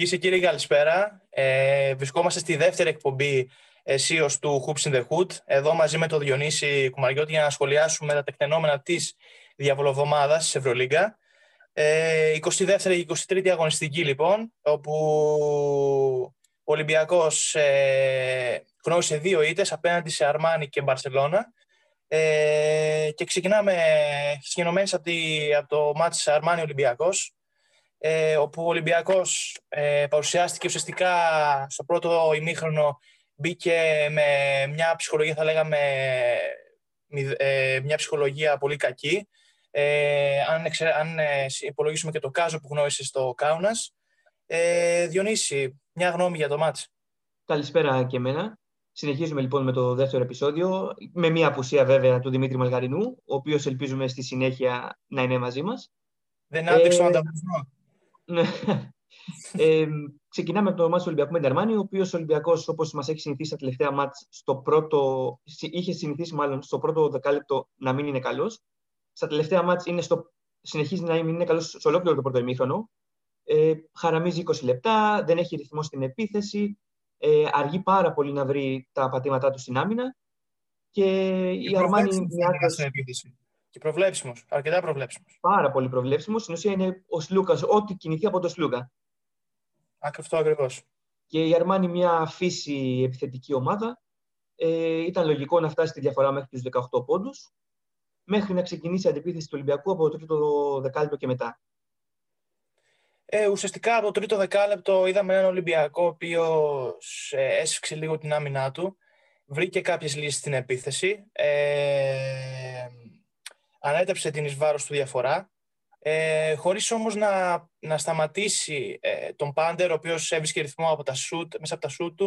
Κύριε και κύριοι, καλησπέρα. Βρισκόμαστε στη δεύτερη εκπομπή ΕΣΥΟΣ του Hoops in the Hood. Εδώ μαζί με τον Διονύση Κουμαριώτη για να σχολιάσουμε τα τεκτενόμενα της διαβολοβδομάδας της Ευρωλίγγα. 22η-23η αγωνιστική λοιπόν, όπου ο Ολυμπιακός γνώρισε δύο ήττες απέναντι σε Αρμάνι και Μπαρσελώνα. Και ξεκινάμε συγκινωμένες από το μάτς Αρμάνι Ολυμπιακός, όπου ο Ολυμπιακός παρουσιάστηκε ουσιαστικά στο πρώτο ημίχρονο, μπήκε με μια ψυχολογία, θα λέγαμε, μια ψυχολογία πολύ κακή, αν υπολογίσουμε και το κάζο που γνώρισε στο Κάουνας. Διονύση, μια γνώμη για το μάτς. Καλησπέρα και εμένα. Συνεχίζουμε λοιπόν με το δεύτερο επεισόδιο, με μια απουσία βέβαια του Δημήτρη Μαργαρινού, ο οποίος ελπίζουμε στη συνέχεια να είναι μαζί μας. Δεν άντεξε ο ανταγωνισμός. Ξεκινάμε από το μάτς του Ολυμπιακού με την Αρμάνι, ο οποίος Ολυμπιακός, όπως μας έχει συνηθίσει τα τελευταία μάτς, στο πρώτο δεκάλεπτο να μην είναι καλός. Στα τελευταία μάτς συνεχίζει να μην είναι καλός σε ολόκληρο το πρώτο ημίχρονο. Χαραμίζει 20 λεπτά, δεν έχει ρυθμό στην επίθεση, αργεί πάρα πολύ να βρει τα πατήματά του στην άμυνα. Και η Αρμάνι είναι επίθεση. Και προβλέψιμος, αρκετά προβλέψιμος. Πάρα πολύ προβλέψιμος. Στην ουσία είναι ο Λούκα, ό,τι κινηθεί από τον Λούκα. Αυτό ακριβώς. Και η Αρμάνι, μια φύση επιθετική ομάδα, ήταν λογικό να φτάσει τη διαφορά μέχρι τους 18 πόντους, μέχρι να ξεκινήσει η αντεπίθεση του Ολυμπιακού από το τρίτο δεκάλεπτο και μετά. Ουσιαστικά από το τρίτο δεκάλεπτο είδαμε έναν Ολυμπιακό ο οποίος έσφιξε λίγο την άμυνά του, βρήκε κάποιες λύσεις στην επίθεση. Ανέτρεψε την εις βάρος του διαφορά, χωρίς όμως να σταματήσει τον Πάντερ, ο οποίος έβρισκε ρυθμό από τα σούτ, μέσα από τα σούτ του,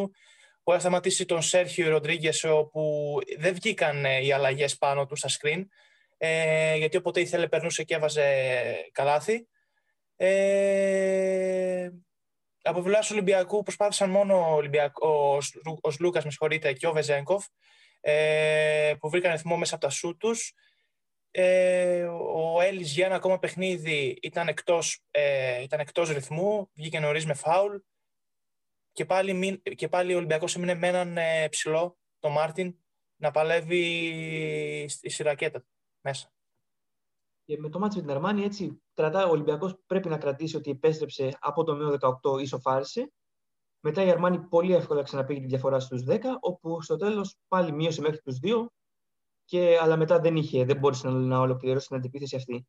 χωρίς να σταματήσει τον Σέρχιο Ροντρίγκες, όπου δεν βγήκαν οι αλλαγές πάνω του στα screen, γιατί όποτε ήθελε περνούσε και έβαζε καλάθι. Από βλάσσης Ολυμπιακού προσπάθησαν μόνο ο Λούκας, και ο Βεζένκοφ, που βρήκαν ρυθμό μέσα από τα σούτ τους. Ο Έλις για ένα ακόμα παιχνίδι ήταν εκτός ρυθμού, βγήκε νωρίς με φάουλ και πάλι ο Ολυμπιακός έμεινε με έναν ψηλό, τον Μάρτιν, να παλεύει στη ρακέτα μέσα. Και με το μάτς με την Αρμάνι, ο Ολυμπιακός πρέπει να κρατήσει ότι επέστρεψε από το μείον 18, ισοφάρισε. Μετά η Αρμάνι πολύ εύκολα ξαναπήγε τη διαφορά στους 10, όπου στο τέλος πάλι μείωσε μέχρι τους 2. Αλλά μετά δεν μπόρεσε να ολοκληρώσει την αντεπίθεση αυτή.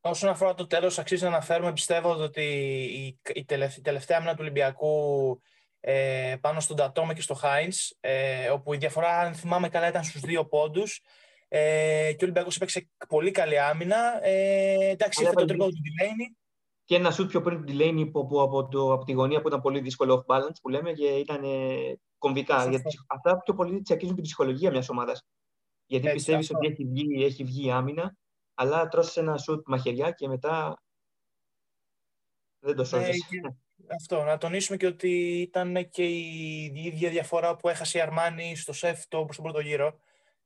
Όσον αφορά το τέλος, αξίζει να αναφέρουμε, πιστεύω, ότι η τελευταία άμυνα του Ολυμπιακού πάνω στον Τατόμε και στο Χάινς, όπου η διαφορά, αν θυμάμαι καλά, ήταν στους 2 πόντους, και ο Ολυμπιακός έπαιξε πολύ καλή άμυνα. Εντάξει, έφερε το τρίποντο του Τιλένη. Και ένα σουτ πιο πριν του Τιλένη από τη γωνία, που ήταν πολύ δύσκολο off balance, που λέμε, και ήταν κομβικά. Γιατί αυτά πιο πολύ τσακίζουν την ψυχολογία μιας ομάδας. Γιατί πιστεύεις ότι έχει βγει άμυνα, αλλά τρώσες ένα σουτ μαχαιριά και μετά δεν το σώζεις. Αυτό, να τονίσουμε και ότι ήταν και η ίδια διαφορά που έχασε η Αρμάνι στο σεφτό προς τον πρώτο γύρο,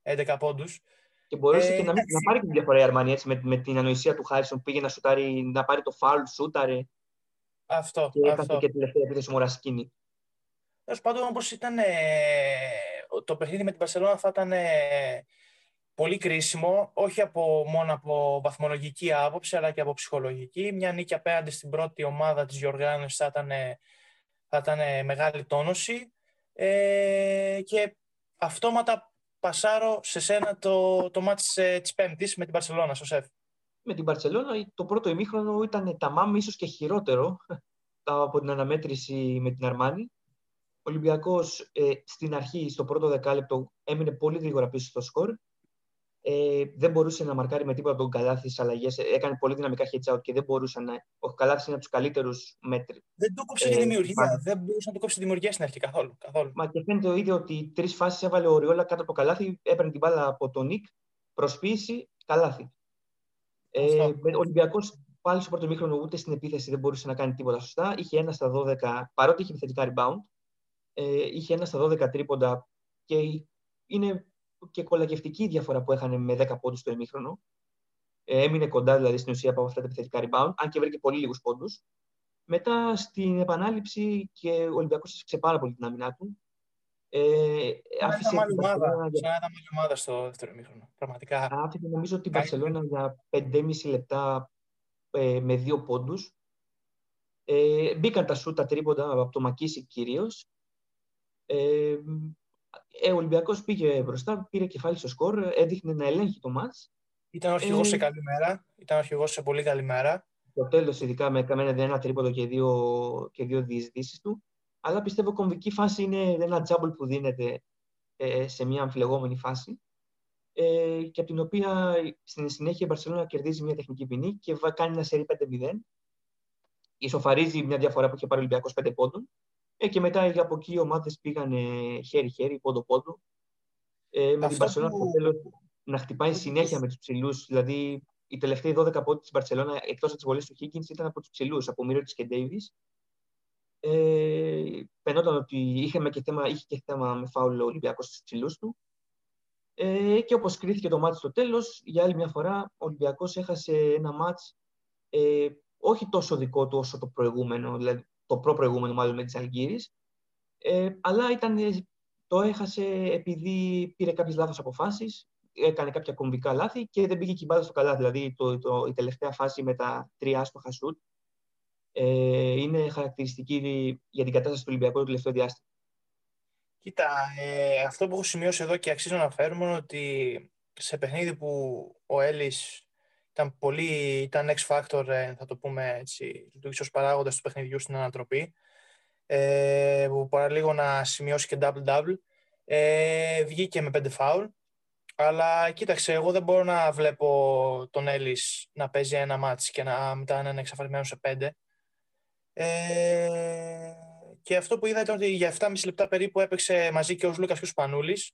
11 πόντους. Και μπορούσε και να πάρει τη διαφορά η Αρμάνι, με την ανοησία του Χάρισον, πήγε να πάρει το φάουλ, σούταρε. Αυτό. Και έκανε και τελευταία επίθεση Μορασκίνη. Τέλος πάντων, όπως ήταν το παιχνίδι με την Μπαρσελόνα, θα ήταν πολύ κρίσιμο, όχι μόνο από βαθμολογική άποψη, αλλά και από ψυχολογική. Μια νίκη απέναντι στην πρώτη ομάδα της διοργάνωσης θα ήταν μεγάλη τόνωση. Και αυτόματα πασάρω σε σένα το μάτς της Πέμπτης με την Μπαρσελόνα, Σωσέφ. Με την Μπαρσελόνα το πρώτο ημίχρονο ήταν ταμάμι, ίσως και χειρότερο από την αναμέτρηση με την Αρμάνι. Ο Ολυμπιακός στην αρχή, στο πρώτο δεκάλεπτο, έμεινε πολύ γρήγορα πίσω στο σκορ. Δεν μπορούσε να μαρκάρει με τίποτα τον Καλάθι στις αλλαγές. Έκανε πολύ δυναμικά hits out και δεν μπορούσε να. Ο Καλάθι είναι από τους καλύτερους μέτρη. Δεν το κόψε τη δημιουργία. Δεν μπορούσε να το κόψει τη δημιουργία στην αρχή καθόλου. Μα και φαίνεται το ίδιο ότι 3 φάσεις έβαλε ο Οριόλα κάτω από το Καλάθι, έπαιρνε την μπάλα από τον Νικ, προσποίηση, Καλάθι. Ο Ολυμπιακός πάλι στο πρώτο ημίχρονο ούτε στην επίθεση δεν μπορούσε να κάνει τίποτα σωστά. Είχε 1 στα 12, παρότι είχε επιθετικά rebound. Είχε 1 στα 12 τρίποντα και είναι και κολακευτική η διαφορά που έχανε με 10 πόντους το ημίχρονο. Έμεινε κοντά δηλαδή στην ουσία από αυτά τα επιθετικά rebound, αν και βρήκε πολύ λίγους πόντους. Μετά στην επανάληψη και ο Ολυμπιακός έφτιαξε πάρα πολύ την άμυνά του. Άφησε την ομάδα στο δεύτερο ημίχρονο. Πραγματικά. Άφησε νομίζω την Μπαρσελόνα για 5,5 λεπτά με 2 πόντους. Μπήκαν τα σούτα τρίποντα από το Μακίσι κυρίως. Ο Ολυμπιακός πήγε μπροστά, πήρε κεφάλι στο σκορ, έδειχνε να ελέγχει το μάτς. Ήταν αρχηγός σε καλή μέρα. Ήταν αρχηγός σε πολύ καλή μέρα. Το τέλος, ειδικά με ένα τρίποντο και δύο διεισδύσεις του. Αλλά πιστεύω κομβική φάση είναι ένα τζάμπολ που δίνεται σε μια αμφιλεγόμενη φάση και από την οποία στην συνέχεια η Μπαρσελόνα κερδίζει μια τεχνική ποινή και κάνει ένα σερί 5-0. Ισοφαρίζει μια διαφορά που είχε πάρει ο Ολυμπιακός 5 πόντων. Και μετά από εκεί οι ομάδες πήγαν χέρι-χέρι, πόντο-πόντο. Με την Μπαρσελόνα που... να χτυπάει συνέχεια με τους ψηλούς. Δηλαδή, οι τελευταίοι 12 πόντοι της Μπαρσελόνα εκτός από τις βολές του Χίγκινς ήταν από τους ψηλούς, από Μίροτιτς και Ντέιβις. Φαινόταν ότι είχε και θέμα με φάουλ ο Ολυμπιακός στους ψηλούς του. Και όπως κρίθηκε το μάτς στο τέλος, για άλλη μια φορά ο Ολυμπιακός έχασε ένα μάτς όχι τόσο δικό του όσο το προηγούμενο, δηλαδή το προπροηγούμενο μάλλον με τη Ζαλγίρι, αλλά το έχασε επειδή πήρε κάποιες λάθος αποφάσεις, έκανε κάποια κομβικά λάθη και δεν πήγε και η μπάλα στο καλά. Δηλαδή η τελευταία φάση με τα 3 άστοχα σουτ είναι χαρακτηριστική για την κατάσταση του Ολυμπιακού το τελευταίο διάστημα. Κοίτα, αυτό που έχω σημειώσει εδώ και αξίζει να αναφέρουμε είναι ότι σε παιχνίδι που ο Έλις ήταν X-Factor, θα το πούμε έτσι, λειτουργήσε ως παράγοντας του παιχνιδιού στην ανατροπή, που παραλίγο να σημειώσει και double-double, βγήκε με 5 φάουλ. Αλλά κοίταξε, εγώ δεν μπορώ να βλέπω τον Έλις να παίζει ένα μάτς και μετά να είναι εξαφανισμένο σε 5. Και αυτό που είδα ήταν ότι για 7,5 λεπτά περίπου έπαιξε μαζί και ο Λούκας και ο Σπανούλης.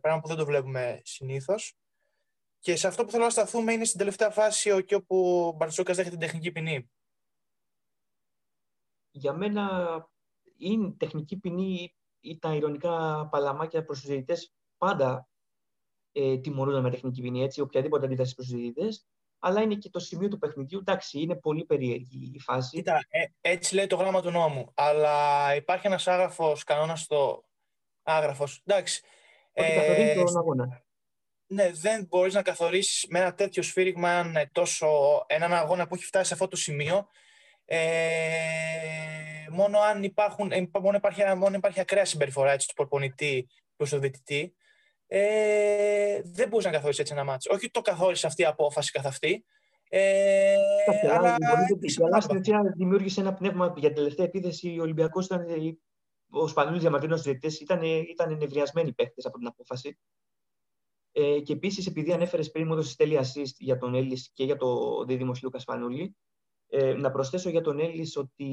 Πράγμα που δεν το βλέπουμε συνήθως. Και σε αυτό που θέλω να σταθούμε είναι στην τελευταία φάση και όπου ο Μπαρτσούκας δέχεται την τεχνική ποινή. Για μένα η τεχνική ποινή ή τα ειρωνικά παλαμάκια προς τους διαιτητές πάντα τιμωρούνταν με τεχνική ποινή, έτσι, οποιαδήποτε αντίδραση προς τους διαιτητές. Αλλά είναι και το σημείο του παιχνιδιού. Εντάξει, είναι πολύ περίεργη η φάση. Κοίτα, έτσι λέει το γράμμα του νόμου. Αλλά υπάρχει ένας άγραφος κανόνας στο άγραφος. Εντάξει. Ότι καθορίζει τον αγώνα. Ναι, δεν μπορείς να καθορίσεις με ένα τέτοιο σφύριγμα έναν αγώνα που έχει φτάσει σε αυτό το σημείο. Μόνο αν υπάρχει ακραία συμπεριφορά έτσι, του προπονητή προς τον διαιτητή, δεν μπορείς να καθορίσεις έτσι ένα μάτσο. Όχι το καθόρισε αυτή η απόφαση καθ' αυτή. Αλλά δημιούργησε ένα πνεύμα για την τελευταία επίθεση. Ο Ολυμπιακός ήταν, ο Σπανούλης διαμαρτύρωνε στους διαιτητές, ήταν ενευριασμένοι παίκτες από την απόφαση. Και επίσης, επειδή ανέφερες πριν μου έδωσες τέλεια assist για τον Έλλης και για το δίδυμο Λούκα Σπανούλη, να προσθέσω για τον Έλλης ότι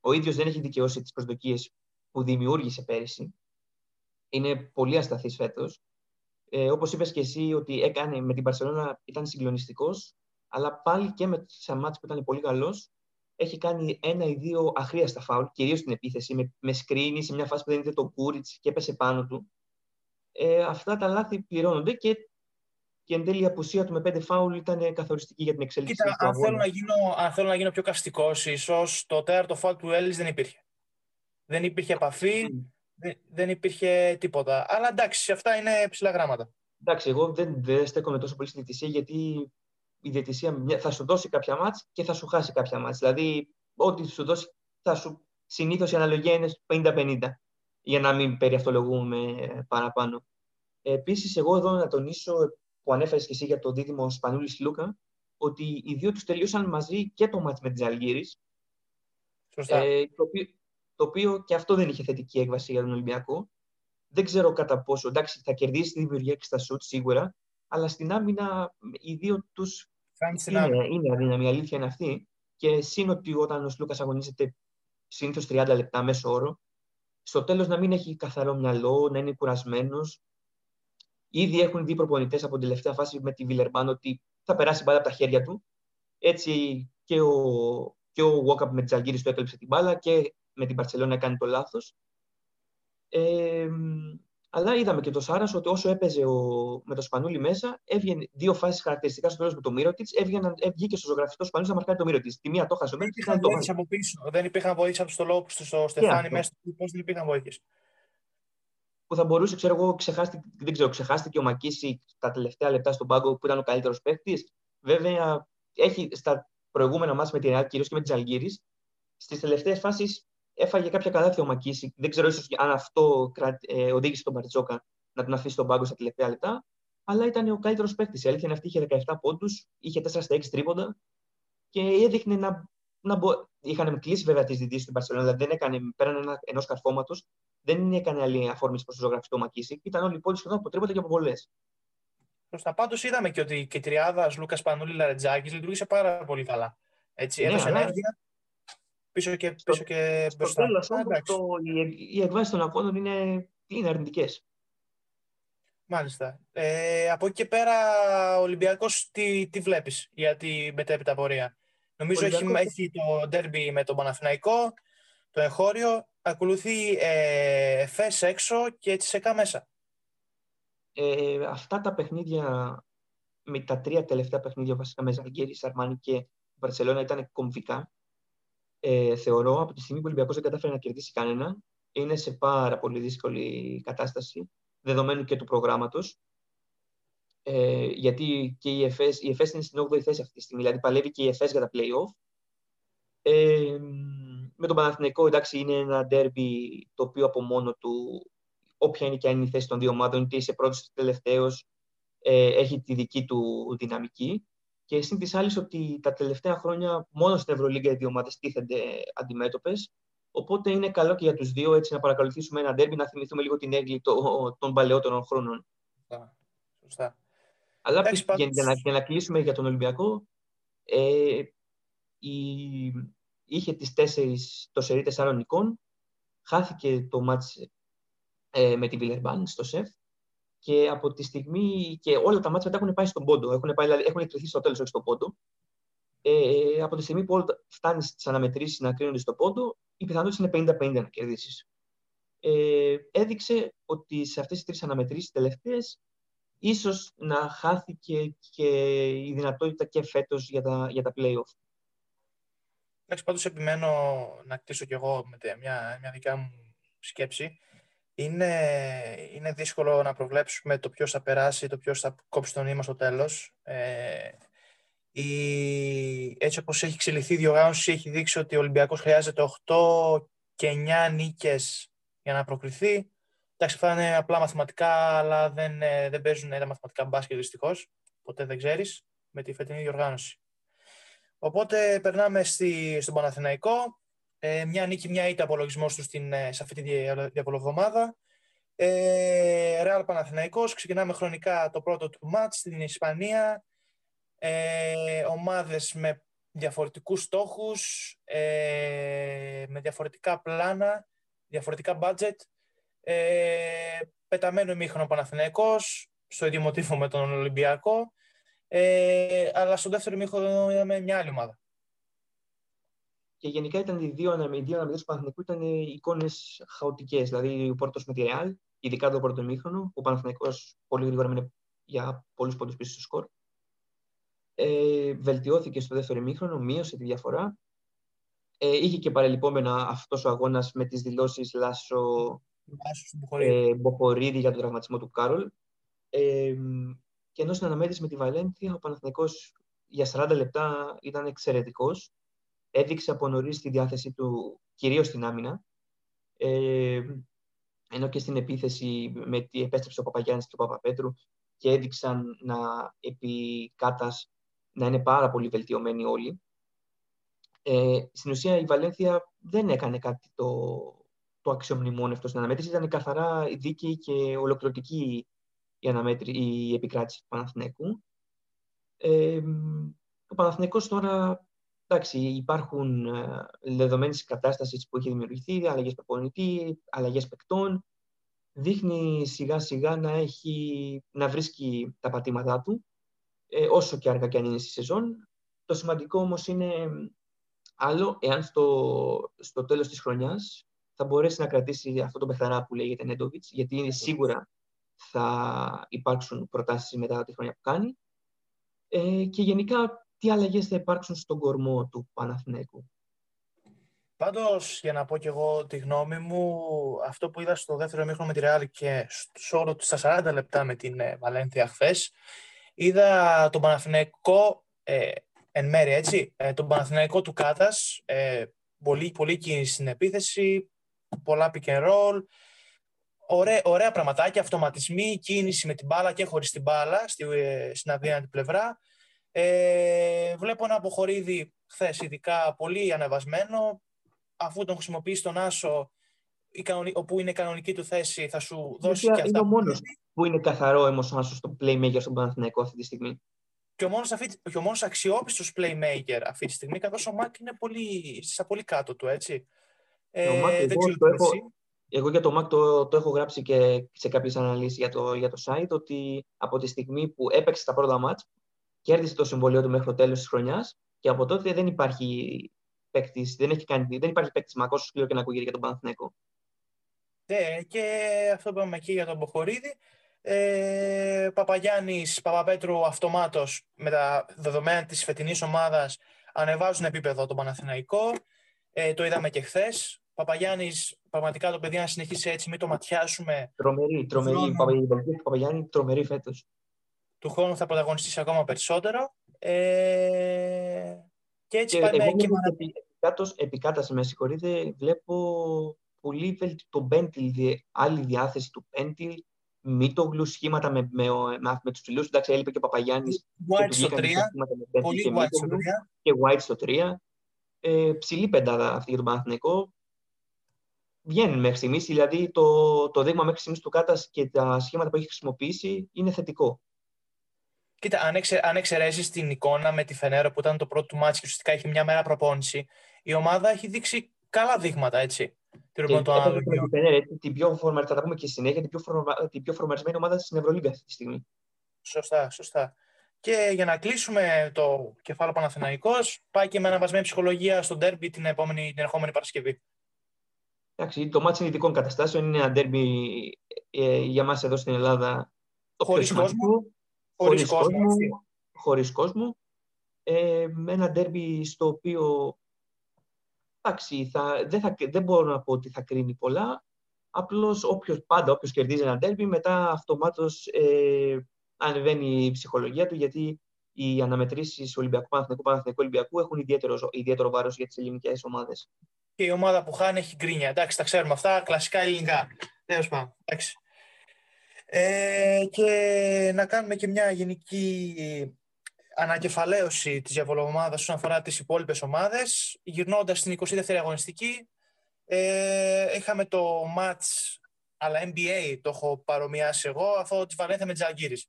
ο ίδιος δεν έχει δικαιώσει τις προσδοκίες που δημιούργησε πέρυσι. Είναι πολύ ασταθής φέτος. Όπως είπες και εσύ, ότι έκανε με την Μπαρσελόνα ήταν συγκλονιστικός, αλλά πάλι και με τις αμάτς που ήταν πολύ καλός, έχει κάνει 1 ή 2 αχρίαστα φάουλ, κυρίως στην επίθεση, με σκρίνι σε μια φάση που δεν είδε το Κούριτς και έπεσε πάνω του. Αυτά τα λάθη πληρώνονται και εν τέλει η απουσία του με 5 φάουλ ήταν καθοριστική για την εξέλιξη. Κοίτα, αν θέλω να γίνω πιο καυστικός, ίσως το τέταρτο φάουλ του Έλλης δεν υπήρχε. Δεν υπήρχε επαφή, δεν υπήρχε τίποτα. Αλλά εντάξει, αυτά είναι ψηλά γράμματα. Εντάξει, εγώ δεν στέκομαι τόσο πολύ στη διαιτησία, γιατί η διαιτησία θα σου δώσει κάποια μάτς και θα σου χάσει κάποια μάτς. Δηλαδή, ό,τι σου δώσει, συνήθως η αναλογία είναι 50-50. Για να μην περιαυτολογούμε παραπάνω. Επίσης, εγώ εδώ να τονίσω, που ανέφερες και εσύ για το δίδυμο Σπανούλης Λούκα, ότι οι δύο τους τελείωσαν μαζί και το μάτς με τη Ζαλγίρι. Σωστά. Το οποίο και αυτό δεν είχε θετική έκβαση για τον Ολυμπιακό. Δεν ξέρω κατά πόσο. Εντάξει, θα κερδίσει τη δημιουργία και στα σουτ σίγουρα, αλλά στην άμυνα οι δύο τους είναι αδύναμη. Η αλήθεια είναι αυτή. Και σύν ότι όταν ο Λούκας αγωνίζεται συνήθως 30 λεπτά μέσω όρο, στο τέλος να μην έχει καθαρό μυαλό, να είναι κουρασμένος. Ήδη έχουν δει προπονητές από την τελευταία φάση με τη Βιλερμπάν ότι θα περάσει μπάλα από τα χέρια του. Έτσι και ο walk-up με τη Ζαλγίρι του έκλεψε την μπάλα και με την Μπαρσελόνα κάνει το λάθος. Αλλά είδαμε και το Σάρας ότι όσο έπαιζε με το Σπανούλη μέσα, έβγαινε δύο φάσεις χαρακτηριστικά στο τέλος με το Μύρωτιτς. Βγήκε στο ζωγραφιστό Σπανούλης να μαρκάρει το Μύρωτιτς. Τη μία το έχασε ο Μύρωτιτς. Δεν υπήρχαν βοήθειες από το στολό στο Στεφάνι μέσα. Δεν υπήρχαν βοήθειες. Που θα μπορούσε, ξέρω εγώ, ξεχάστηκε ο Μακίση τα τελευταία λεπτά στον πάγκο που ήταν ο καλύτερος παίκτης. Βέβαια, έχει στα προηγούμενα μάτς με τη Ρεάλ, κυρίως και με τη Ζαλγίρι, στις τελευταίες φάσεις. Έφαγε κάποια καλάθια ο Μακίση. Δεν ξέρω ίσως αν αυτό οδήγησε τον Μπαρτσούκα να τον αφήσει στον πάγκο στα τελευταία λεπτά. Αλλά ήταν ο καλύτερος παίκτης. Η αλήθεια είναι αυτή: είχε 17 πόντους, είχε 4 στα 6 τρίποντα και έδειχνε να μπορεί. Είχαν κλείσει βέβαια τις διαιτήσεις του Μπαρσελόνα, δηλαδή δεν έκανε πέραν ενός καρφώματος, δεν έκανε άλλη αφόρμηση προς το ζωγραφιστό ο Μακίση. Ήταν όλοι οι πόντοι σχεδόν από τρίποντα και από βολές. Πάντως είδαμε και ότι η τριάδα Λούκα, Σπανούλη, Λαρετζάκης λειτουργήσε πάρα πολύ καλά. Έτσι, έδωσε ενέργεια. Πίσω και μπροστά. Οι εκβάσεις των αγώνων είναι αρνητικές. Μάλιστα. Από εκεί και πέρα, ο Ολυμπιακός τι βλέπεις για την μετέπειτα πορεία? Νομίζω έχει το ντέρμπι με τον Παναθηναϊκό, το εγχώριο. Ακολουθεί ΕΦΕΣ έξω και ΤΣΣΚΑ μέσα. Αυτά τα παιχνίδια, με τα τρία τελευταία παιχνίδια βασικά με Ζαλγίρι, Αρμάνι και Μπαρτσελόνα, ήταν κομβικά. Θεωρώ από τη στιγμή που ο Ολυμπιακός δεν κατάφερε να κερδίσει κανένα, είναι σε πάρα πολύ δύσκολη κατάσταση δεδομένου και του προγράμματος. Γιατί και η ΕΦΕΣ είναι στην 8η θέση αυτή τη στιγμή, δηλαδή παλεύει και η ΕΦΕΣ για τα play-off. Με τον Παναθηναϊκό, εντάξει, είναι ένα ντέρμπι το οποίο από μόνο του, όποια είναι και αν είναι η θέση των δύο ομάδων, είτε είσαι πρώτος είτε τελευταίος, έχει τη δική του δυναμική. Και σύν της άλλης ότι τα τελευταία χρόνια μόνο στην Ευρωλίγγα οι δύο ομάδες τίθενται αντιμέτωπες. Οπότε είναι καλό και για τους δύο έτσι, να παρακολουθήσουμε ένα ντέρμπι, να θυμηθούμε λίγο την έγκλη των παλαιότερων χρόνων. Σωστά. Αλλά για να κλείσουμε για τον Ολυμπιακό, είχε τις 4 το σερί 4 νικών, χάθηκε το μάτς με τη Βιλερμπάν στο ΣΕΦ. Και από τη στιγμή και όλα τα μάτς μετά έχουν πάει στον πόντο. Έχουν εκτρεθεί στο τέλος, όχι στον πόντο. Από τη στιγμή που όλα φτάνει στις αναμετρήσεις να κρίνονται στον πόντο, οι πιθανότητες είναι 50-50 να κερδίσεις. Έδειξε ότι σε αυτές τις τρεις αναμετρήσεις τελευταίες, ίσως να χάθηκε και η δυνατότητα και φέτος για τα play-off. Εντάξει, πάντως επιμένω να κτίσω κι εγώ με μια δικιά μου σκέψη. Είναι δύσκολο να προβλέψουμε το ποιος θα περάσει, το ποιος θα κόψει τον νήμα στο τέλος. Έτσι όπως έχει εξελιχθεί η διοργάνωση, έχει δείξει ότι ο Ολυμπιακός χρειάζεται 8 και 9 νίκες για να προκριθεί. Εντάξει, αυτά είναι απλά μαθηματικά, αλλά δεν παίζουν ένα μαθηματικά μπάσκετ δυστυχώς. Ποτέ δεν ξέρεις με τη φετινή διοργάνωση. Οπότε περνάμε στον Παναθηναϊκό. Μια νίκη, μια ήττα απολογισμός του σε αυτή τη διαπολοβδομάδα. Ρεάλ Παναθηναϊκός, ξεκινάμε χρονικά το πρώτο του μάτς στην Ισπανία. Ομάδες με διαφορετικούς στόχους, με διαφορετικά πλάνα, διαφορετικά μπάτζετ. Πεταμένο ημίχρονο Παναθηναϊκός, στο ίδιο μοτίβο με τον Ολυμπιακό. Αλλά στο δεύτερο ημίχρονο είδαμε μια άλλη ομάδα. Και γενικά ήταν οι δύο αναμετρήσεις του Παναθηναϊκού ήταν εικόνες χαοτικές. Δηλαδή ο Πόρτος με τη Ρεάλ, ειδικά το πρώτο ημίχρονο, ο Παναθηναϊκός πολύ γρήγορα μείνε για πολλούς πόντους πίσω στο σκορ. Βελτιώθηκε στο δεύτερο ημίχρονο, μείωσε τη διαφορά. Είχε και παρελειπόμενα αυτός ο αγώνας με τις δηλώσεις Λάσο Μποχορίδη για τον τραυματισμό του Κάρολ. Και ενώ στην αναμέτρηση με τη Βαλένθια, ο Παναθηναϊκός για 40 λεπτά ήταν εξαιρετικός. Έδειξε από νωρίς τη διάθεσή του κυρίως στην άμυνα, ενώ και στην επίθεση με την επέστρεψη ο Παπαγιάννης και ο Παπαπέτρου και έδειξαν επί κάτας να είναι πάρα πολύ βελτιωμένοι όλοι. Στην ουσία η Βαλένθια δεν έκανε κάτι το αξιομνημόνευτο στην αναμέτρηση, ήταν καθαρά δίκαιη και ολοκληρωτική η επικράτηση του Παναθηναϊκού. Ο Παναθηναϊκός τώρα... Εντάξει, υπάρχουν δεδομένες κατάστασεις που έχει δημιουργηθεί, αλλαγές προπονητή, αλλαγές παικτών. Δείχνει σιγά σιγά να βρίσκει τα πατήματά του, όσο και αργά και αν είναι στη σεζόν. Το σημαντικό όμως είναι άλλο, εάν στο τέλος της χρονιάς θα μπορέσει να κρατήσει αυτό το παιχταρά που λέγεται Νέντοβιτς, γιατί είναι σίγουρα θα υπάρξουν προτάσεις μετά τη χρονιά που κάνει. Και γενικά, τι αλλαγές θα υπάρξουν στον κορμό του Παναθηναϊκού. Πάντως, για να πω και εγώ τη γνώμη μου, αυτό που είδα στο δεύτερο ημίχρονο με τη Ρεάλ και στα 40 λεπτά με την Βαλένθια χθες, είδα τον Παναθηναϊκό, εν μέρει έτσι, τον Παναθηναϊκό του Κάτας, πολύ κίνηση στην επίθεση, πολλά pick and roll, ωραία πραγματάκια, αυτοματισμοί, κίνηση με την μπάλα και χωρίς την μπάλα στην αδύνατη πλευρά. Βλέπω ένα Αποχωρίδη χθες ειδικά πολύ ανεβασμένο, αφού τον χρησιμοποιείς τον Άσο όπου είναι η κανονική του θέση θα σου δώσει και αυτά. Είναι ο μόνος που είναι καθαρό όμως ο Άσος στο playmaker στον Παναθηναϊκό αυτή τη στιγμή. Και ο μόνος αξιόπιστος playmaker αυτή τη στιγμή, καθώς ο Μακ είναι πολύ κάτω του, έτσι. Εγώ για το Μακ το έχω γράψει και σε κάποιες αναλύσεις για το site, ότι από τη στιγμή που έπαιξε τα πρώτα μάτς, κέρδισε το συμβολίο του μέχρι το τέλος της χρονιάς και από τότε δεν υπάρχει παίκτης, δεν υπάρχει παίκτης Μακός στο σκύλο και να ακούγεται για τον Παναθηναϊκό. Ναι, και αυτό είπαμε εκεί για τον Αποχωρίδη. Παπαγιάννης, Παπαπέτρου αυτομάτως με τα δεδομένα της φετινής ομάδας ανεβάζουν επίπεδο τον Παναθηναϊκό. Το είδαμε και χθες. Παπαγιάννης, πραγματικά το παιδί να συνεχίσει έτσι, μην το ματιάσουμε. Παπαγιάννη, τρομερή φέτος. Του χρόνου θα πρωταγωνιστήσει ακόμα περισσότερο. Και έτσι πάμε. Επικάταση, με συγχωρείτε, βλέπω πολύ το Μπέντιλ, άλλη διάθεση του Μπέντιλ. Μήτογλου, σχήματα με τους ψηλούς. Εντάξει, έλειπε και ο Παπαγιάννης. White στο 3. Πολύ White στο 3. Και White στο 3. Ψηλή πεντάδα αυτή για τον Παναθηναϊκό. Βγαίνουν μέχρι στιγμής. Δηλαδή, το δείγμα μέχρι στιγμής του Κάτας και τα σχήματα που έχει χρησιμοποιήσει είναι θετικό. Κοίτα, αν εξαιρέσεις την εικόνα με τη Φενέρα που ήταν το πρώτο του μάτς και ουσιαστικά είχε μια μέρα προπόνηση, η ομάδα έχει δείξει καλά δείγματα, έτσι. Την πιο φορμαρισμένη ομάδα στην Ευρωλίγγα αυτή τη στιγμή. Σωστά. Και για να κλείσουμε το κεφάλαιο Παναθηναϊκός, πάει και με αναβασμένη ψυχολογία στο ντέρμπι την ερχόμενη Παρασκευή. Εντάξει, το μάτς ειδικών καταστάσεων είναι ένα ντέρμπι για μας εδώ στην Ελλάδα. Χωρίς κόσμο. Με ένα ντέρμπι στο οποίο δεν μπορώ να πω ότι θα κρίνει πολλά. Απλώς όποιος κερδίζει ένα ντέρμπι, μετά αυτομάτως ανεβαίνει η ψυχολογία του, γιατί οι αναμετρήσεις Ολυμπιακού-Παναθηναϊκού-Ολυμπιακού έχουν ιδιαίτερο βάρος για τις ελληνικές ομάδες. Και η ομάδα που χάνει έχει γκρίνια. Εντάξει, τα ξέρουμε αυτά, κλασικά ελληνικά. Τέλος πάντων. Και να κάνουμε και μια γενική ανακεφαλαίωση της διαβολομάδας όσον αφορά τις υπόλοιπες ομάδες. Γυρνώντας στην 22η αγωνιστική, είχαμε το μάτς, αλλά NBA το έχω παρομοιάσει εγώ, αυτό της Βαλένθια με τη Ζαλγίρι.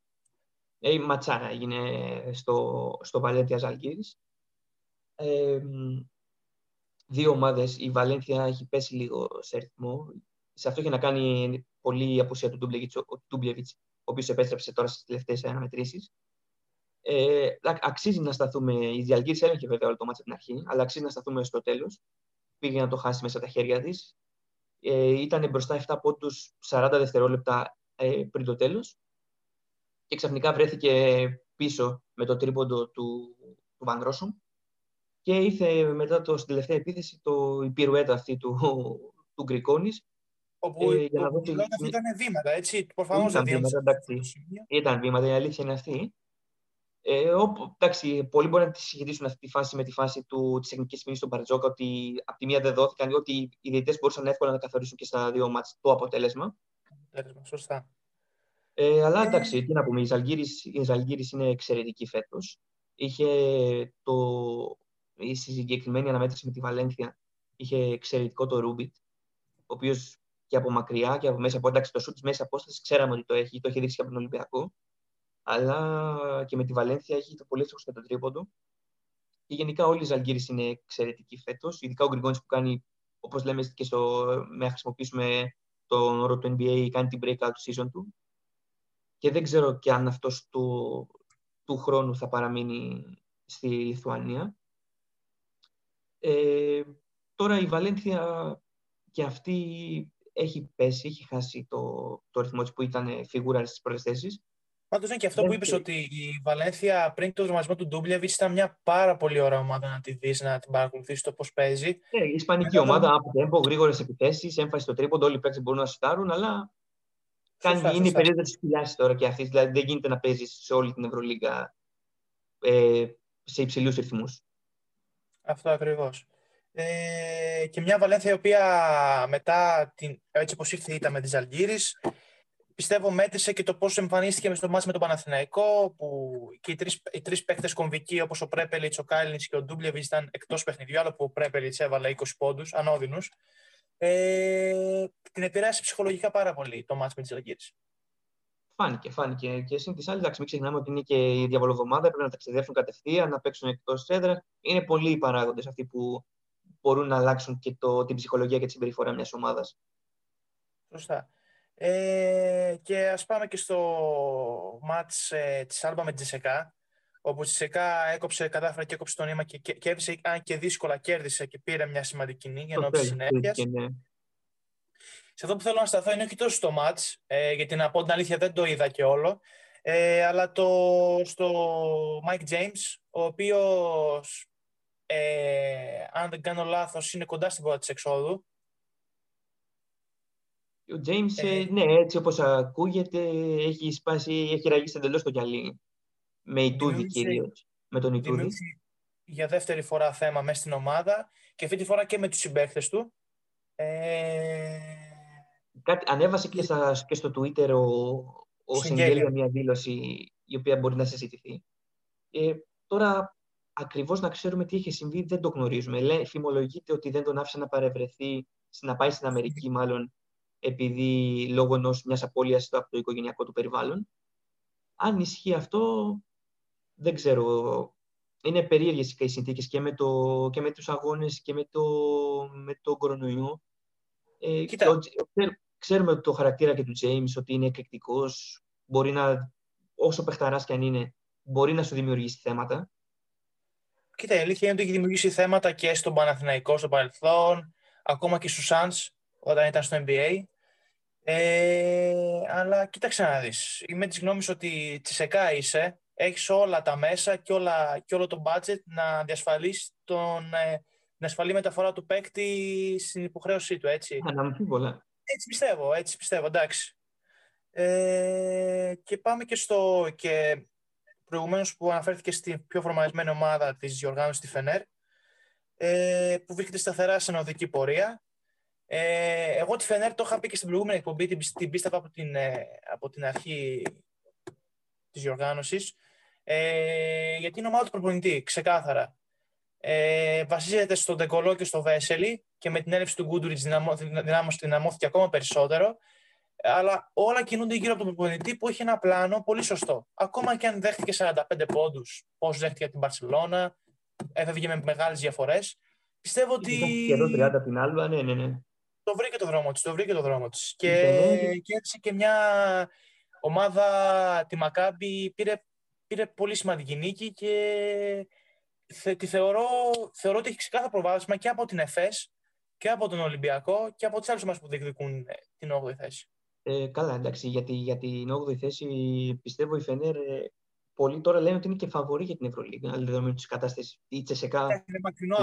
Η ματσάρα έγινε στο Βαλένθια Ζαλγίρι. Δύο ομάδες, η Βαλένθια έχει πέσει λίγο σε ρυθμό. Σε αυτό είχε να κάνει πολύ η απουσία του Ντούμπλεβιτς, ο οποίος επέστρεψε τώρα στις τελευταίες αναμετρήσεις. Αξίζει να σταθούμε. Η Ζαλγίρις έλεγχε βέβαια όλο το μάτς από την αρχή, αλλά αξίζει να σταθούμε στο τέλος. Πήγε να το χάσει μέσα τα χέρια της. Ήταν μπροστά 7 πόντους 40 δευτερόλεπτα πριν το τέλος. Και ξαφνικά βρέθηκε πίσω με το τρίποντο του Βαν Ρόσομ. Και ήρθε μετά στην τελευταία επίθεση η πυρουέτα αυτή του Γκρικόνης. Όπου ήταν βήματα, έτσι. Προφανώς δεν ήταν βήματα, η αλήθεια είναι αυτή. Πολλοί μπορεί να τη συγχωρήσουν αυτή τη φάση με τη φάση της τεχνικής μήνυσης στον Μπαρτζόκα, ότι από τη μία δεν δόθηκαν, ότι οι διαιτητές μπορούσαν εύκολα να καθορίσουν και στα δύο μάτς το αποτέλεσμα. Σωστά. Αλλά εντάξει, τι να πούμε, η Ζαλγίρις είναι εξαιρετική φέτος. Στη συγκεκριμένη αναμέτρηση με τη Βαλένθια είχε εξαιρετικό το Ρούμπιτ, ο οποίος και από μακριά και από μέσα από το σουτ της μέσης απόστασης ξέραμε ότι το έχει δείξει και από τον Ολυμπιακό. Αλλά και με τη Βαλένθια έχει το πολύ εύστοχο κατά το τρίποντο. Και γενικά όλη η Ζαλγίρις είναι εξαιρετική φέτος. Ειδικά ο Γκριγκόνης που κάνει, όπως λέμε, και να χρησιμοποιήσουμε τον όρο του NBA, κάνει την breakout season του. Και δεν ξέρω και αν αυτός του χρόνου θα παραμείνει στη Λιθουανία. Τώρα η Βαλένθια και αυτή έχει πέσει, έχει χάσει το ρυθμό της που ήταν φιγούρα στις πρώτες θέσεις. Πάντως είναι και αυτό που είπες, ότι η Βαλένθια πριν το δρομασμό του Ντούμπλεβιτς ήταν μια πάρα πολύ ωραία ομάδα να τη δεις, να την παρακολουθείς το πώς παίζει. Η ισπανική ομάδα, από τέμπο, γρήγορες επιθέσεις, έμφαση στο τρίποντο, όλοι οι παίκτες μπορούν να σουτάρουν, αλλά είναι η περίοδος της κοιλιάς τώρα και αυτή. Δηλαδή δεν γίνεται να παίζεις σε όλη την Ευρωλίγγα σε υψηλούς ρυθμούς. Αυτό ακριβώς. Και μια Βαλένθια η οποία μετά, έτσι όπως ήρθε η ήττα με τη Ζαλγίρι, πιστεύω μέτρησε και το πώς εμφανίστηκε στο μάτς με τον Παναθηναϊκό, που και οι τρεις παίκτες κομβικοί, όπως ο Πρέπελιτς, ο Κάιλινς και ο Ντούμπλεβιτς, ήταν εκτός παιχνιδιού, άλλο που ο Πρέπελιτς έβαλε 20 πόντους, ανώδυνους. Την επηρέασε ψυχολογικά πάρα πολύ το μάτς με τη Ζαλγίρι. Φάνηκε. Και σύν τη άλλη, μην ξεχνάμε ότι είναι και η διαβολοβδομάδα, πρέπει να ταξιδεύουν κατευθείαν, να παίξουν εκτός έδρας. Είναι πολλοί οι παράγοντες αυτοί που μπορούν να αλλάξουν και την ψυχολογία και τη συμπεριφορά μιας ομάδας. Σωστά. Και ας πάμε και στο μάτς της Άλμπα με ΤΣΣΚΑ, όπου η ΤΣΣΚΑ κατάφερε και έκοψε το νήμα και κέρδισε, αν και δύσκολα κέρδισε, και πήρε μια σημαντική νίκη ενώ της συνέχειας. Σε αυτό που θέλω να σταθώ είναι όχι τόσο το μάτς, γιατί να πω την αλήθεια δεν το είδα και όλο, αλλά στο Μάικ Τζέιμς, ο οποίος, αν δεν κάνω λάθος, είναι κοντά στην πόρτα της εξόδου. Ο Τζέιμς, ναι, έτσι όπως ακούγεται, έχει ραγίσει εντελώς το γυαλί. Με Ιτούδη κυρίως. Με τον Ιτούδη. Για δεύτερη φορά θέμα μέσα στην ομάδα και αυτή τη φορά και με τους συμπαίχτες του. Ανέβασε και στο Twitter ο Σεγγέλιο μια δήλωση η οποία μπορεί να συζητηθεί. Τώρα, ακριβώς να ξέρουμε τι είχε συμβεί δεν το γνωρίζουμε. Φημολογείται ότι δεν τον άφησε να παρευρεθεί, να πάει στην Αμερική μάλλον, επειδή λόγω μιας απώλειας από το οικογενειακό του περιβάλλον. Αν ισχύει αυτό, δεν ξέρω. Είναι περίεργες οι συνθήκες και με τους αγώνες και με το κορονοϊό. Ξέρουμε το χαρακτήρα και του Τζέιμς, ότι είναι εκρηκτικός, μπορεί να, όσο παιχταράς κι αν είναι, μπορεί να σου δημιουργήσει θέματα. Κοίτα, η αλήθεια είναι ότι έχει δημιουργήσει θέματα και στον Παναθηναϊκό, στο παρελθόν, ακόμα και στους Suns, όταν ήταν στο NBA. Αλλά κοίταξε να δεις. Είμαι της γνώμης ότι ΤΣΣΚΑ είσαι, έχεις όλα τα μέσα και όλο το budget να διασφαλίσεις την ασφαλή μεταφορά του παίκτη στην υποχρέωσή του, έτσι. Αναμφίβολα. Έτσι πιστεύω, εντάξει. Και πάμε και και προηγουμένως που αναφέρθηκε στην πιο φορμαρισμένη ομάδα της διοργάνωσης, τη Φενέρ, που βρίσκεται σταθερά σε ενωδική πορεία. Εγώ τη Φενέρ το είχα πει και στην προηγούμενη εκπομπή, την πίστευα από την αρχή της διοργάνωσης, γιατί είναι ομάδα του προπονητή, ξεκάθαρα. Βασίζεται στον Ντεκολό και στο Βέσελη, και με την έλευση του Γκούντουριτς δυναμώθηκε ακόμα περισσότερο, αλλά όλα κινούνται γύρω από τον προπονητή που έχει ένα πλάνο πολύ σωστό. Ακόμα και αν δέχτηκε 45 πόντους, όπως δέχτηκε την Μπαρσελόνα, έφευγε με μεγάλες διαφορές, πιστεύω ότι σχεδόν 30 την Άλβα, ναι. Το βρήκε το δρόμο της, Και έτσι και μια ομάδα, τη Μακάμπι, πήρε πολύ σημαντική νίκη και τη θεωρώ ότι έχει ξεκάθαρο προβάδισμα και από την ΕΦΕΣ και από τον Ολυμπιακό και από τις άλλες ομάδες που διεκδικούν την 8η θέση. Καλά, εντάξει, γιατί για την 8η θέση πιστεύω η Φενέρ, πολλοί τώρα λένε ότι είναι και φαβορή για την Ευρωλίγγα, δεδομένου τη κατάσταση. Η ΤΣΣΚΑ. Είναι μακρινό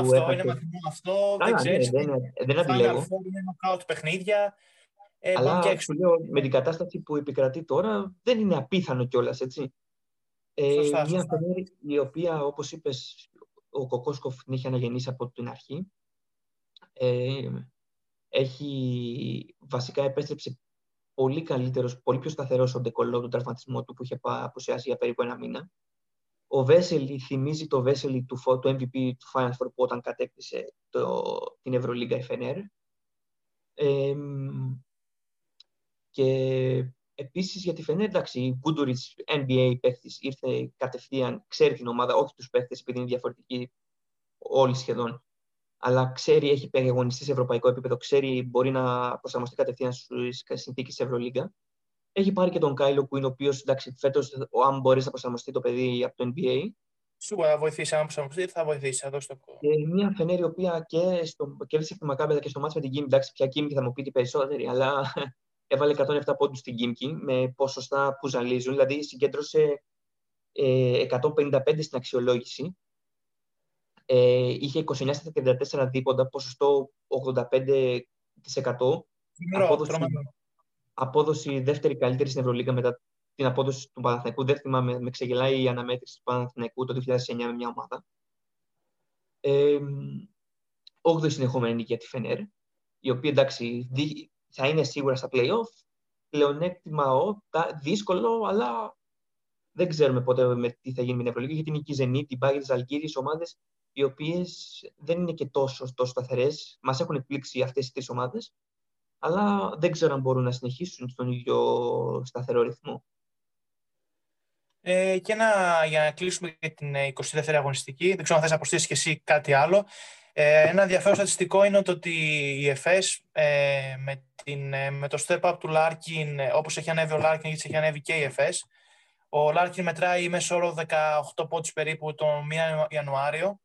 αυτό. Άρα, δεν αντιλέγω. Είναι νοκάουτ παιχνίδια. Αλλά και λέω, με την κατάσταση που επικρατεί τώρα, δεν είναι απίθανο κιόλας, έτσι. Μια Φενέρ η οποία, όπως είπες, ο Κοκόσκοφ την είχε αναγεννήσει από την αρχή. Βασικά επέστρεψε πολύ καλύτερος, πολύ πιο σταθερός ο Ντεκολό, τον τραυματισμό του που είχε απουσιάσει για περίπου ένα μήνα. Ο Βέσελη θυμίζει το Βέσελη του MVP του Final Four που όταν κατέκτησε την Ευρωλίγκα Φενέρ. Και επίσης για τη Φενέρ, εντάξει, η Γκούντουριτς NBA παίχτης ήρθε κατευθείαν, ξέρει την ομάδα, όχι τους παίχτες επειδή είναι διαφορετικοί όλοι σχεδόν, αλλά ξέρει, έχει αγωνιστεί σε ευρωπαϊκό επίπεδο, ξέρει, μπορεί να προσαρμοστεί κατευθείαν στις συνθήκες της Ευρωλίγκα. Έχει πάρει και τον Κάιλο, που είναι ο οποίος, εντάξει, φέτος, αν μπορείς να προσαρμοστεί το παιδί από το NBA, Σίγουρα θα βοηθήσει. Αν ψαχνωθεί, θα βοηθήσει. Θα δώσει το κόμμα. Μια Φενέρη, η οποία και κέρδισε τη Μακάμπελα και στο μάτς με την Κίμια. Εντάξει, πια Κίμια θα μου πείτε περισσότεροι, αλλά έβαλε 107 πόντους στην Κίμια με ποσοστά που ζαλίζουν. Δηλαδή συγκέντρωσε 155 στην αξιολόγηση. Είχε 29 στα 34 δίποντα, ποσοστό 85%. Απόδοση δεύτερη καλύτερη στην Ευρωλίγγα μετά την απόδοση του Παναθηναϊκού. Δεν θυμάμαι, με ξεγελάει η αναμέτρηση του Παναθηναϊκού το 2009 με μια ομάδα. 8η συνεχόμενη νίκη για τη Φενέρ, η οποία εντάξει θα είναι σίγουρα στα play-off. Πλεονέκτημα δύσκολο, αλλά δεν ξέρουμε πότε με τι θα γίνει με την Ευρωλίγγα, γιατί είναι η Ζενίτ, η Μπάγκερ, η Ζαλγίρι, ομάδες οι οποίες δεν είναι και τόσο σταθερές. Μας έχουν εκπλήξει αυτές οι τρεις ομάδες, αλλά δεν ξέρω αν μπορούν να συνεχίσουν στον ίδιο σταθερό ρυθμό. Για να κλείσουμε και την 22η αγωνιστική, δεν ξέρω αν θες να προσθέσεις και εσύ κάτι άλλο. Ένα ενδιαφέρον στατιστικό είναι ότι η ΕΦΕΣ με το step-up του Λάρκιν, όπως έχει ανέβει ο Λάρκιν, έτσι έχει ανέβει και η ΕΦΕΣ. Ο Λάρκιν μετράει μέσω όρο 18 πόντους περίπου τον μήνα Ιανουάριο,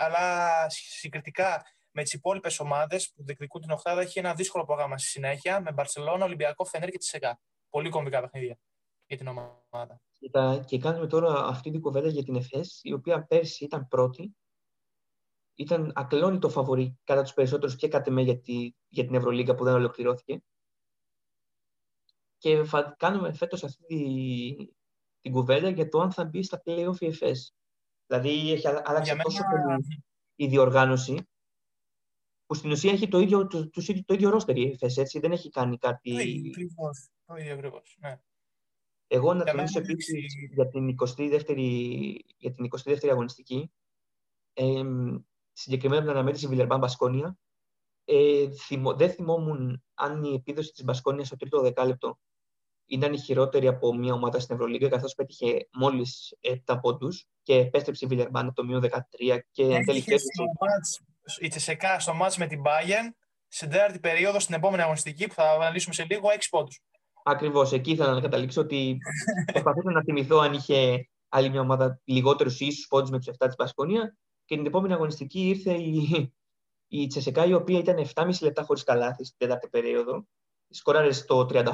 αλλά συγκριτικά με τις υπόλοιπες ομάδες που διεκδικούν την οκτάδα έχει ένα δύσκολο πρόγραμμα στη συνέχεια με Μπαρσελόνα, Ολυμπιακό, Φενέρ και ΤΣΣΚΑ. Πολύ κομβικά παιχνίδια για την ομάδα. Και κάνουμε τώρα αυτή την κουβέντα για την ΕΦΕΣ, η οποία πέρσι ήταν πρώτη. Ήταν ακλόνητο φαβορί κατά τους περισσότερους και κατά με για την Ευρωλίγκα που δεν ολοκληρώθηκε. Και κάνουμε φέτος αυτή την κουβέντα για το αν θα μπει στα play-off η ΕΦΕΣ. Δηλαδή έχει αλλάξει τόσο πολύ η διοργάνωση, που στην ουσία έχει το ίδιο ρόστερ η ΕΦΕΣ, έτσι, δεν έχει κάνει κάτι. Το ίδιο ακριβώς, ναι. Εγώ να τονίσω επίσης για την 22η αγωνιστική, συγκεκριμένα με την αναμέτρηση Βιλερμπάν Μπασκονία. Δεν θυμόμουν αν η επίδοση της Μπασκονίας στο τρίτο δεκάλεπτο ήταν η χειρότερη από μια ομάδα στην Ευρωλίγκα, καθώς πέτυχε μόλις 7 πόντους και επέστρεψε η Βιλερμπάν από το μείον 13 και εν τέλει η ΤΣΣΚΑ στο μάτς με την Bayern στην τέταρτη περίοδο, στην επόμενη αγωνιστική που θα αναλύσουμε σε λίγο, 6 πόντους. Ακριβώς, εκεί ήθελα να καταλήξω ότι προσπαθούσα να θυμηθώ αν είχε άλλη μια ομάδα λιγότερους ή ίσους πόντους με τους 7 της Μπασκονία, και την επόμενη αγωνιστική ήρθε η ΤΣΣΚΑ, η οποία ήταν 7,5 λεπτά χωρίς καλάθι στην τέταρτη περίοδο, σκόραρε στο 38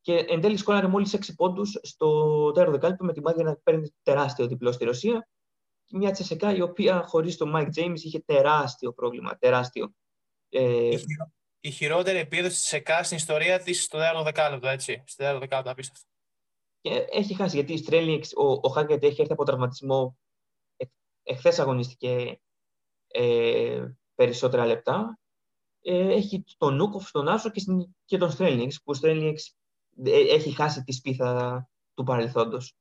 και εν τέλει σκόραρε μόλις 6 πόντους στο τέταρτο δεκάλεπτο με την Bayern να παίρνει τεράστιο διπλό στη Ρωσία. Μια ΤΣΣΚΑ η οποία χωρίς τον Μάικ Τζέιμς είχε τεράστιο πρόβλημα. Τεράστιο. Η χειρότερη επίδοση της ΣΕΚΑ στην ιστορία της στο δεύτερο δεκάλεπτο, έτσι. Στο δεύτερο δεκάλεπτο, απίστευτο. Έχει χάσει, γιατί η Στρέλινγκ, ο Χάγκετ έχει έρθει από τραυματισμό. Εχθές αγωνίστηκε περισσότερα λεπτά. Έχει τον Νούκοφ, τον Άσο και τον Στρέλινγκ, που ο Στρέλινγκ έχει χάσει τη σπίθα του παρελθόντος.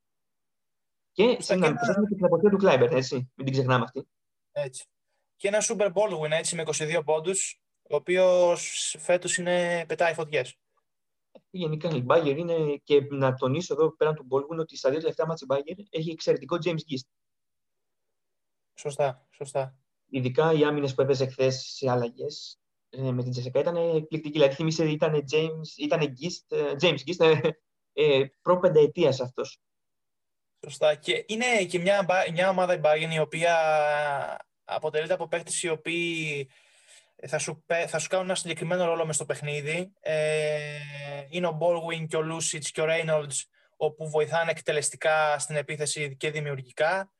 Και συγγνώμη, προσθέτουμε και την αποτυχία του Κλάιμπερν, έτσι. Μην την ξεχνάμε αυτή. Έτσι. Και ένα Super Bowl win, έτσι, με 22 πόντους, ο οποίος φέτος πετάει φωτιές. Γενικά η Bayern είναι, και να τονίσω εδώ πέραν του Baldwin, ότι στα δύο τελευταία μάτς η Bayern έχει εξαιρετικό James Gist. Σωστά. Ειδικά οι άμυνες που έπαιζε χθες σε αλλαγές με την Τζισεκά ήταν εκπληκτική. Δηλαδή θύμισε ήταν James Gist προπενταετίας αυτός. Σωστά. Και είναι και μια ομάδα η Bayern, η οποία αποτελείται από παίκτες οι οποίοι θα σου κάνουν ένα συγκεκριμένο ρόλο μες στο παιχνίδι. Είναι ο Baldwin και ο Lucic και ο Reynolds, όπου βοηθάνε εκτελεστικά στην επίθεση και δημιουργικά.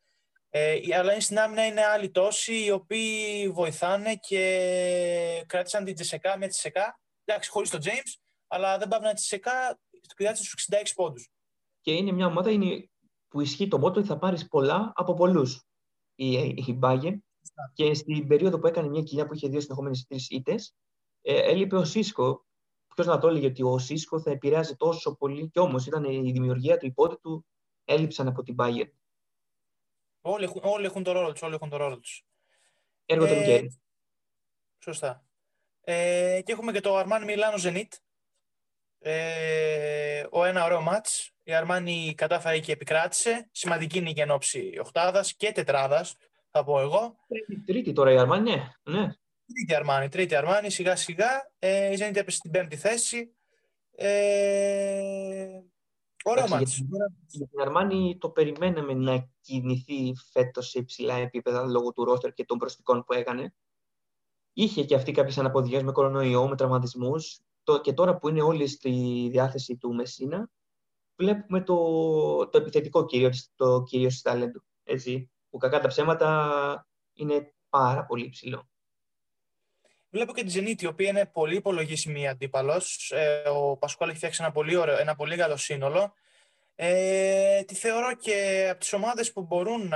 Αλλά στην άμυνα είναι άλλοι τόσοι, οι οποίοι βοηθάνε και κράτησαν την Τζεσεκά με Τζεσεκά. Εντάξει, χωρίς τον James, αλλά δεν πάβει να Τζεσεκά, κράτησε στους 66 πόντους. Και είναι μια ομάδα που ισχύει το μότο ότι θα πάρεις πολλά από πολλούς η Bayern. Και στην περίοδο που έκανε μια κοιλιά που είχε δύο συνεχόμενες τρεις ήττες, έλειπε ο Σίσκο. Ποιος να το έλεγε ότι ο Σίσκο θα επηρεάζει τόσο πολύ, και όμως ήταν η δημιουργία του, οι πόντοι του έλειψαν από την Bayern. Όλοι έχουν το ρόλο τους, Έργο τον Γκέρι. Σωστά. Και έχουμε και το Αρμάνι Μιλάνο Ζενίτ. Ένα ωραίο μάτς. Η Αρμάνι κατάφερε και επικράτησε. Σημαντική νίκη εν όψει οκτάδας και τετράδας, θα πω εγώ. Τρίτη τώρα η Αρμάνι, ναι. Τρίτη Αρμάνι, σιγά-σιγά. Η Ζενίτ έπεσε στην πέμπτη θέση. Ωραία μάτς. Η Αρμάνι το περιμέναμε να κινηθεί φέτος σε υψηλά επίπεδα λόγω του ρόστερ και των προσφυγών που έκανε. Είχε και αυτή κάποιες αναποδιές με κορονοϊό, με τραυματισμούς. Και τώρα που είναι όλοι στη διάθεση του Μεσίνα, βλέπουμε το επιθετικό κυρίως, το κυρίως ταλέντο. Έτσι, που κακά τα ψέματα είναι πάρα πολύ ψηλό. Βλέπω και τη Ζενίτη, η οποία είναι πολύ υπολογίσιμη αντίπαλος. Ο Πασκουάλ έχει φτιάξει ένα πολύ καλό σύνολο. Τη θεωρώ και από τις ομάδες που μπορούν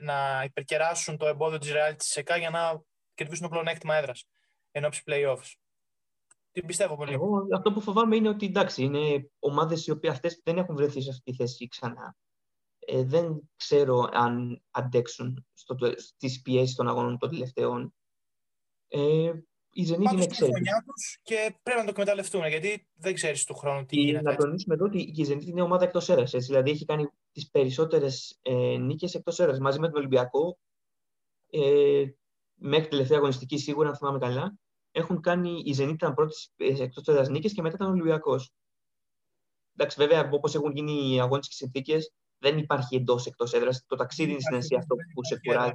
να υπερκεράσουν το εμπόδιο της Ρεάλ της ΣΕΚΑ για να κερδίσουν το πλεονέκτημα έδρας ενόψει play-offs. Την πιστεύω πολύ. Εγώ αυτό που φοβάμαι είναι ότι εντάξει, είναι ομάδες οι οποίες αυτές δεν έχουν βρεθεί σε αυτή τη θέση ξανά. Δεν ξέρω αν αντέξουν στις πιέσεις των αγώνων των τελευταίων. Η Zenit είναι εξαιρετική. Και πρέπει να το εκμεταλλευτούν, γιατί δεν ξέρεις του χρόνου τι γίνεται. Να τονίσουμε εδώ ότι η Zenit είναι ομάδα εκτός έδρας. Δηλαδή έχει κάνει τις περισσότερες νίκες εκτός έδρας μαζί με τον Ολυμπιακό. Μέχρι τελευταία αγωνιστική, σίγουρα, αν θυμάμαι καλά, έχουν κάνει η Zenit ήταν πρώτη εκτός έδρας νίκες και μετά ήταν ο Ολυμπιακός. Εντάξει, βέβαια, όπως έχουν γίνει οι αγώνες και συνθήκες. Δεν υπάρχει εκτός έδρας. Το ταξίδι είναι στην ουσία αυτό που σε κουράζει.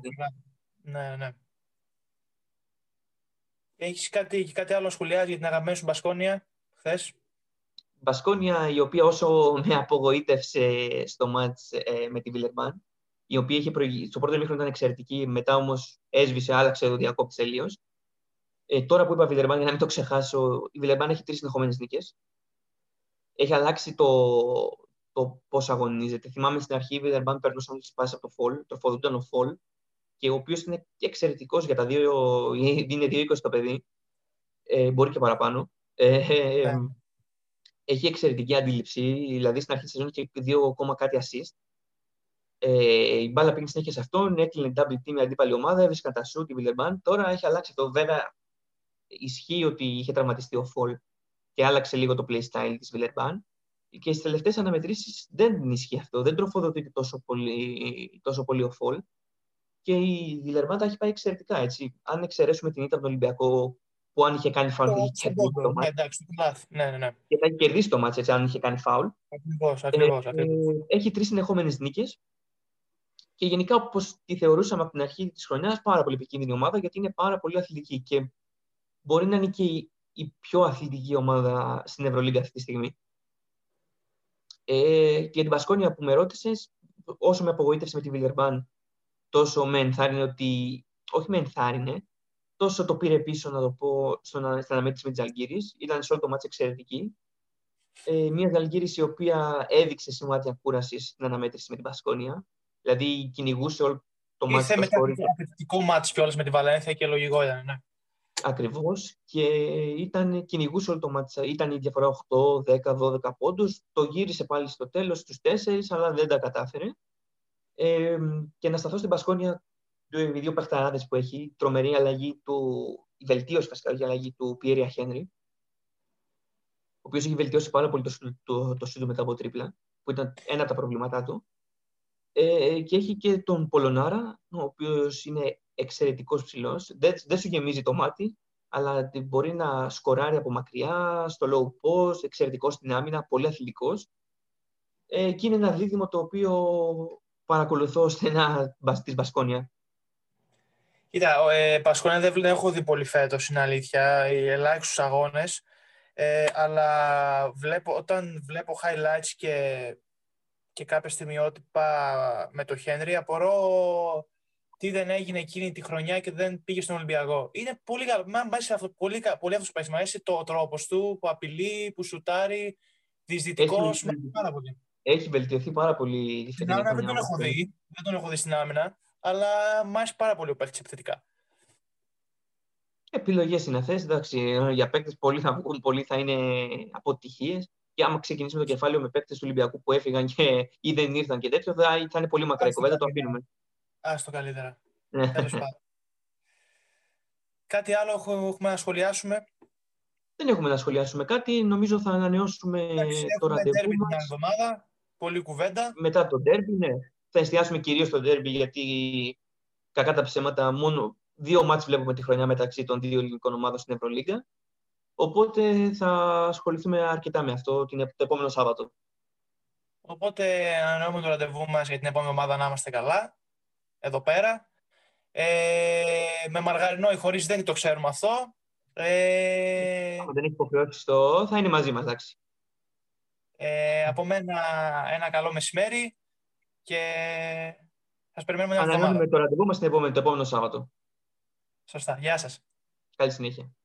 Ναι. Έχεις κάτι άλλο να σχολιάζει για την αγαπημένη σου Μπασκόνια χθες? Μπασκόνια, η οποία όσο με απογοήτευσε στο μάτς με τη Βιλερμπάν, η οποία είχε στο πρώτο ημίχρονο ήταν εξαιρετική, μετά όμως έσβησε, άλλαξε το διακόπτη τελείως. Τώρα που είπα Βιλερμπάν, για να μην το ξεχάσω, η Βιλερμπάν έχει 3 συνεχόμενες νίκες. Έχει αλλάξει το πώς αγωνίζεται. Θυμάμαι στην αρχή η Βιλερμπάν περνούσαν όλες τις πάσεις από το φολ, τροφοδούνταν ο φολ, και ο οποίος είναι εξαιρετικός για τα δύο, είναι 2-20 το παιδί, μπορεί και παραπάνω. Έχει εξαιρετική αντίληψη, δηλαδή στην αρχή της σεζόν και 2 κάτι assist. Η μπάλα πήγαινε συνέχεια σε αυτόν, έκλεινε double team η αντίπαλη ομάδα, έβρισκαν τα shoot, η Βιλερμπάν. Τώρα έχει αλλάξει αυτό. Βέβαια, ισχύει ότι είχε τραυματιστεί ο φολ και άλλαξε λίγο το playstyle της Βιλερμπάν. Και στις τελευταίες αναμετρήσεις δεν ισχύει αυτό. Δεν τροφοδοτείται τόσο πολύ ο φολ. Και η Βιλερμπάν τα έχει πάει εξαιρετικά. Έτσι. Αν εξαιρέσουμε την ήττα από τον Ολυμπιακό, που αν είχε κάνει φάουλ, είχε κερδίσει το μάτς. Ναι. Και θα είχε κερδίσει το μάτς, αν είχε κάνει φάουλ. Ακριβώς. Έχει 3 συνεχόμενες νίκες. Και γενικά, όπως τη θεωρούσαμε από την αρχή της χρονιάς, πάρα πολύ επικίνδυνη ομάδα, γιατί είναι πάρα πολύ αθλητική. Και μπορεί να είναι και η πιο αθλητική ομάδα στην Ευρωλίγγα αυτή τη στιγμή. Και για την Μπασκόνια που με ρώτησες, όσο με απογοήτευσε με τη Βιλερμπάν, τόσο με ενθάρρυνε ότι. Όχι με ενθάρρυνε, τόσο το πήρε πίσω, να το πω, στην αναμέτρηση με τη Ζαλγίρι. Ήταν σε όλο το μάτς εξαιρετική. Μια Ζαλγίρι η οποία έδειξε σημάδια κούραση στην αναμέτρηση με την Μπασκόνια. Δηλαδή κυνηγούσε όλο το μάτς. Ήρθε μετά το επιθετικό μάτς κιόλας με τη Βαλένθια και λογικό ήταν, ναι. Ακριβώς, και κυνηγούσε όλο το μάτσα. Ήταν η διαφορά 8, 10, 12 πόντους. Το γύρισε πάλι στο τέλος στους 4, αλλά δεν τα κατάφερε. Και να σταθώ στην Μπασκόνια, οι 2 παιχταράδες που έχει, τρομερή αλλαγή η βελτίωση βασικά, η αλλαγή του Πιέρια Χένρι, ο οποίος έχει βελτιώσει πάρα πολύ το σούτ μετά από τρίπλα, που ήταν ένα από τα προβλήματά του. Και έχει και τον Πολωνάρα, ο οποίος είναι εξαιρετικός ψηλός. Δεν σου γεμίζει το μάτι, αλλά μπορεί να σκοράρει από μακριά, στο low post, εξαιρετικός στην άμυνα, πολύ αθλητικός. Και είναι ένα δίδυμο το οποίο παρακολουθώ στενά της Μπασκόνια. Κοίτα, Μπασκόνια δεν έχω δει πολύ φέτος, είναι αλήθεια, οι ελάχιστους αγώνες, αλλά όταν βλέπω highlights και κάποια στιγμιότυπα με το Χένρι, απορώ τι δεν έγινε εκείνη τη χρονιά και δεν πήγε στον Ολυμπιακό. Είναι πολύ καλό. Πολύ αυτό που μου αρέσει, το τρόπος του που απειλεί, που σουτάρει, διεισδυτικός. Έχει βελτιωθεί πάρα πολύ. Στην άμυνα δεν τον έχω δει. Δεν τον έχω δει στην άμυνα, αλλά μου αρέσει πάρα πολύ ο παίκτης επιθετικά. Επιλογές είναι αυτές. Εντάξει, για παίκτες πολλοί θα είναι αποτυχίες. Και άμα ξεκινήσουμε το κεφάλαιο με παίκτες του Ολυμπιακού που έφυγαν ή δεν ήρθαν και τέτοιο, θα είναι πολύ μακρά η κουβέντα. Το αφήνουμε. Άστο καλύτερα. Κάτι άλλο έχουμε να σχολιάσουμε? Δεν έχουμε να σχολιάσουμε κάτι. Νομίζω θα ανανεώσουμε το ραντεβού μας. Πολύ κουβέντα. Μετά το ντέρμπι, ναι. Θα εστιάσουμε κυρίως στο ντέρμπι, γιατί κακά τα ψέματα μόνο 2 μάτς βλέπουμε τη χρονιά μεταξύ των 2 ελληνικών ομάδων στην Ευρωλίγκα. Οπότε θα ασχοληθούμε αρκετά με αυτό το επόμενο Σάββατο. Οπότε ανανεώνουμε το ραντεβού μας για την επόμενη εβδομάδα να είμαστε καλά, εδώ πέρα. Με μαργαρινό ή χωρίς δεν το ξέρουμε αυτό. Αν δεν έχει υποχρεώσει το, θα είναι μαζί μας, εντάξει. Από μένα ένα καλό μεσημέρι και σας περιμένουμε την εβδομάδα. Ανανεώνουμε το ραντεβού μας το επόμενο Σάββατο. Σωστά. Γεια σας. Καλή συνέχεια.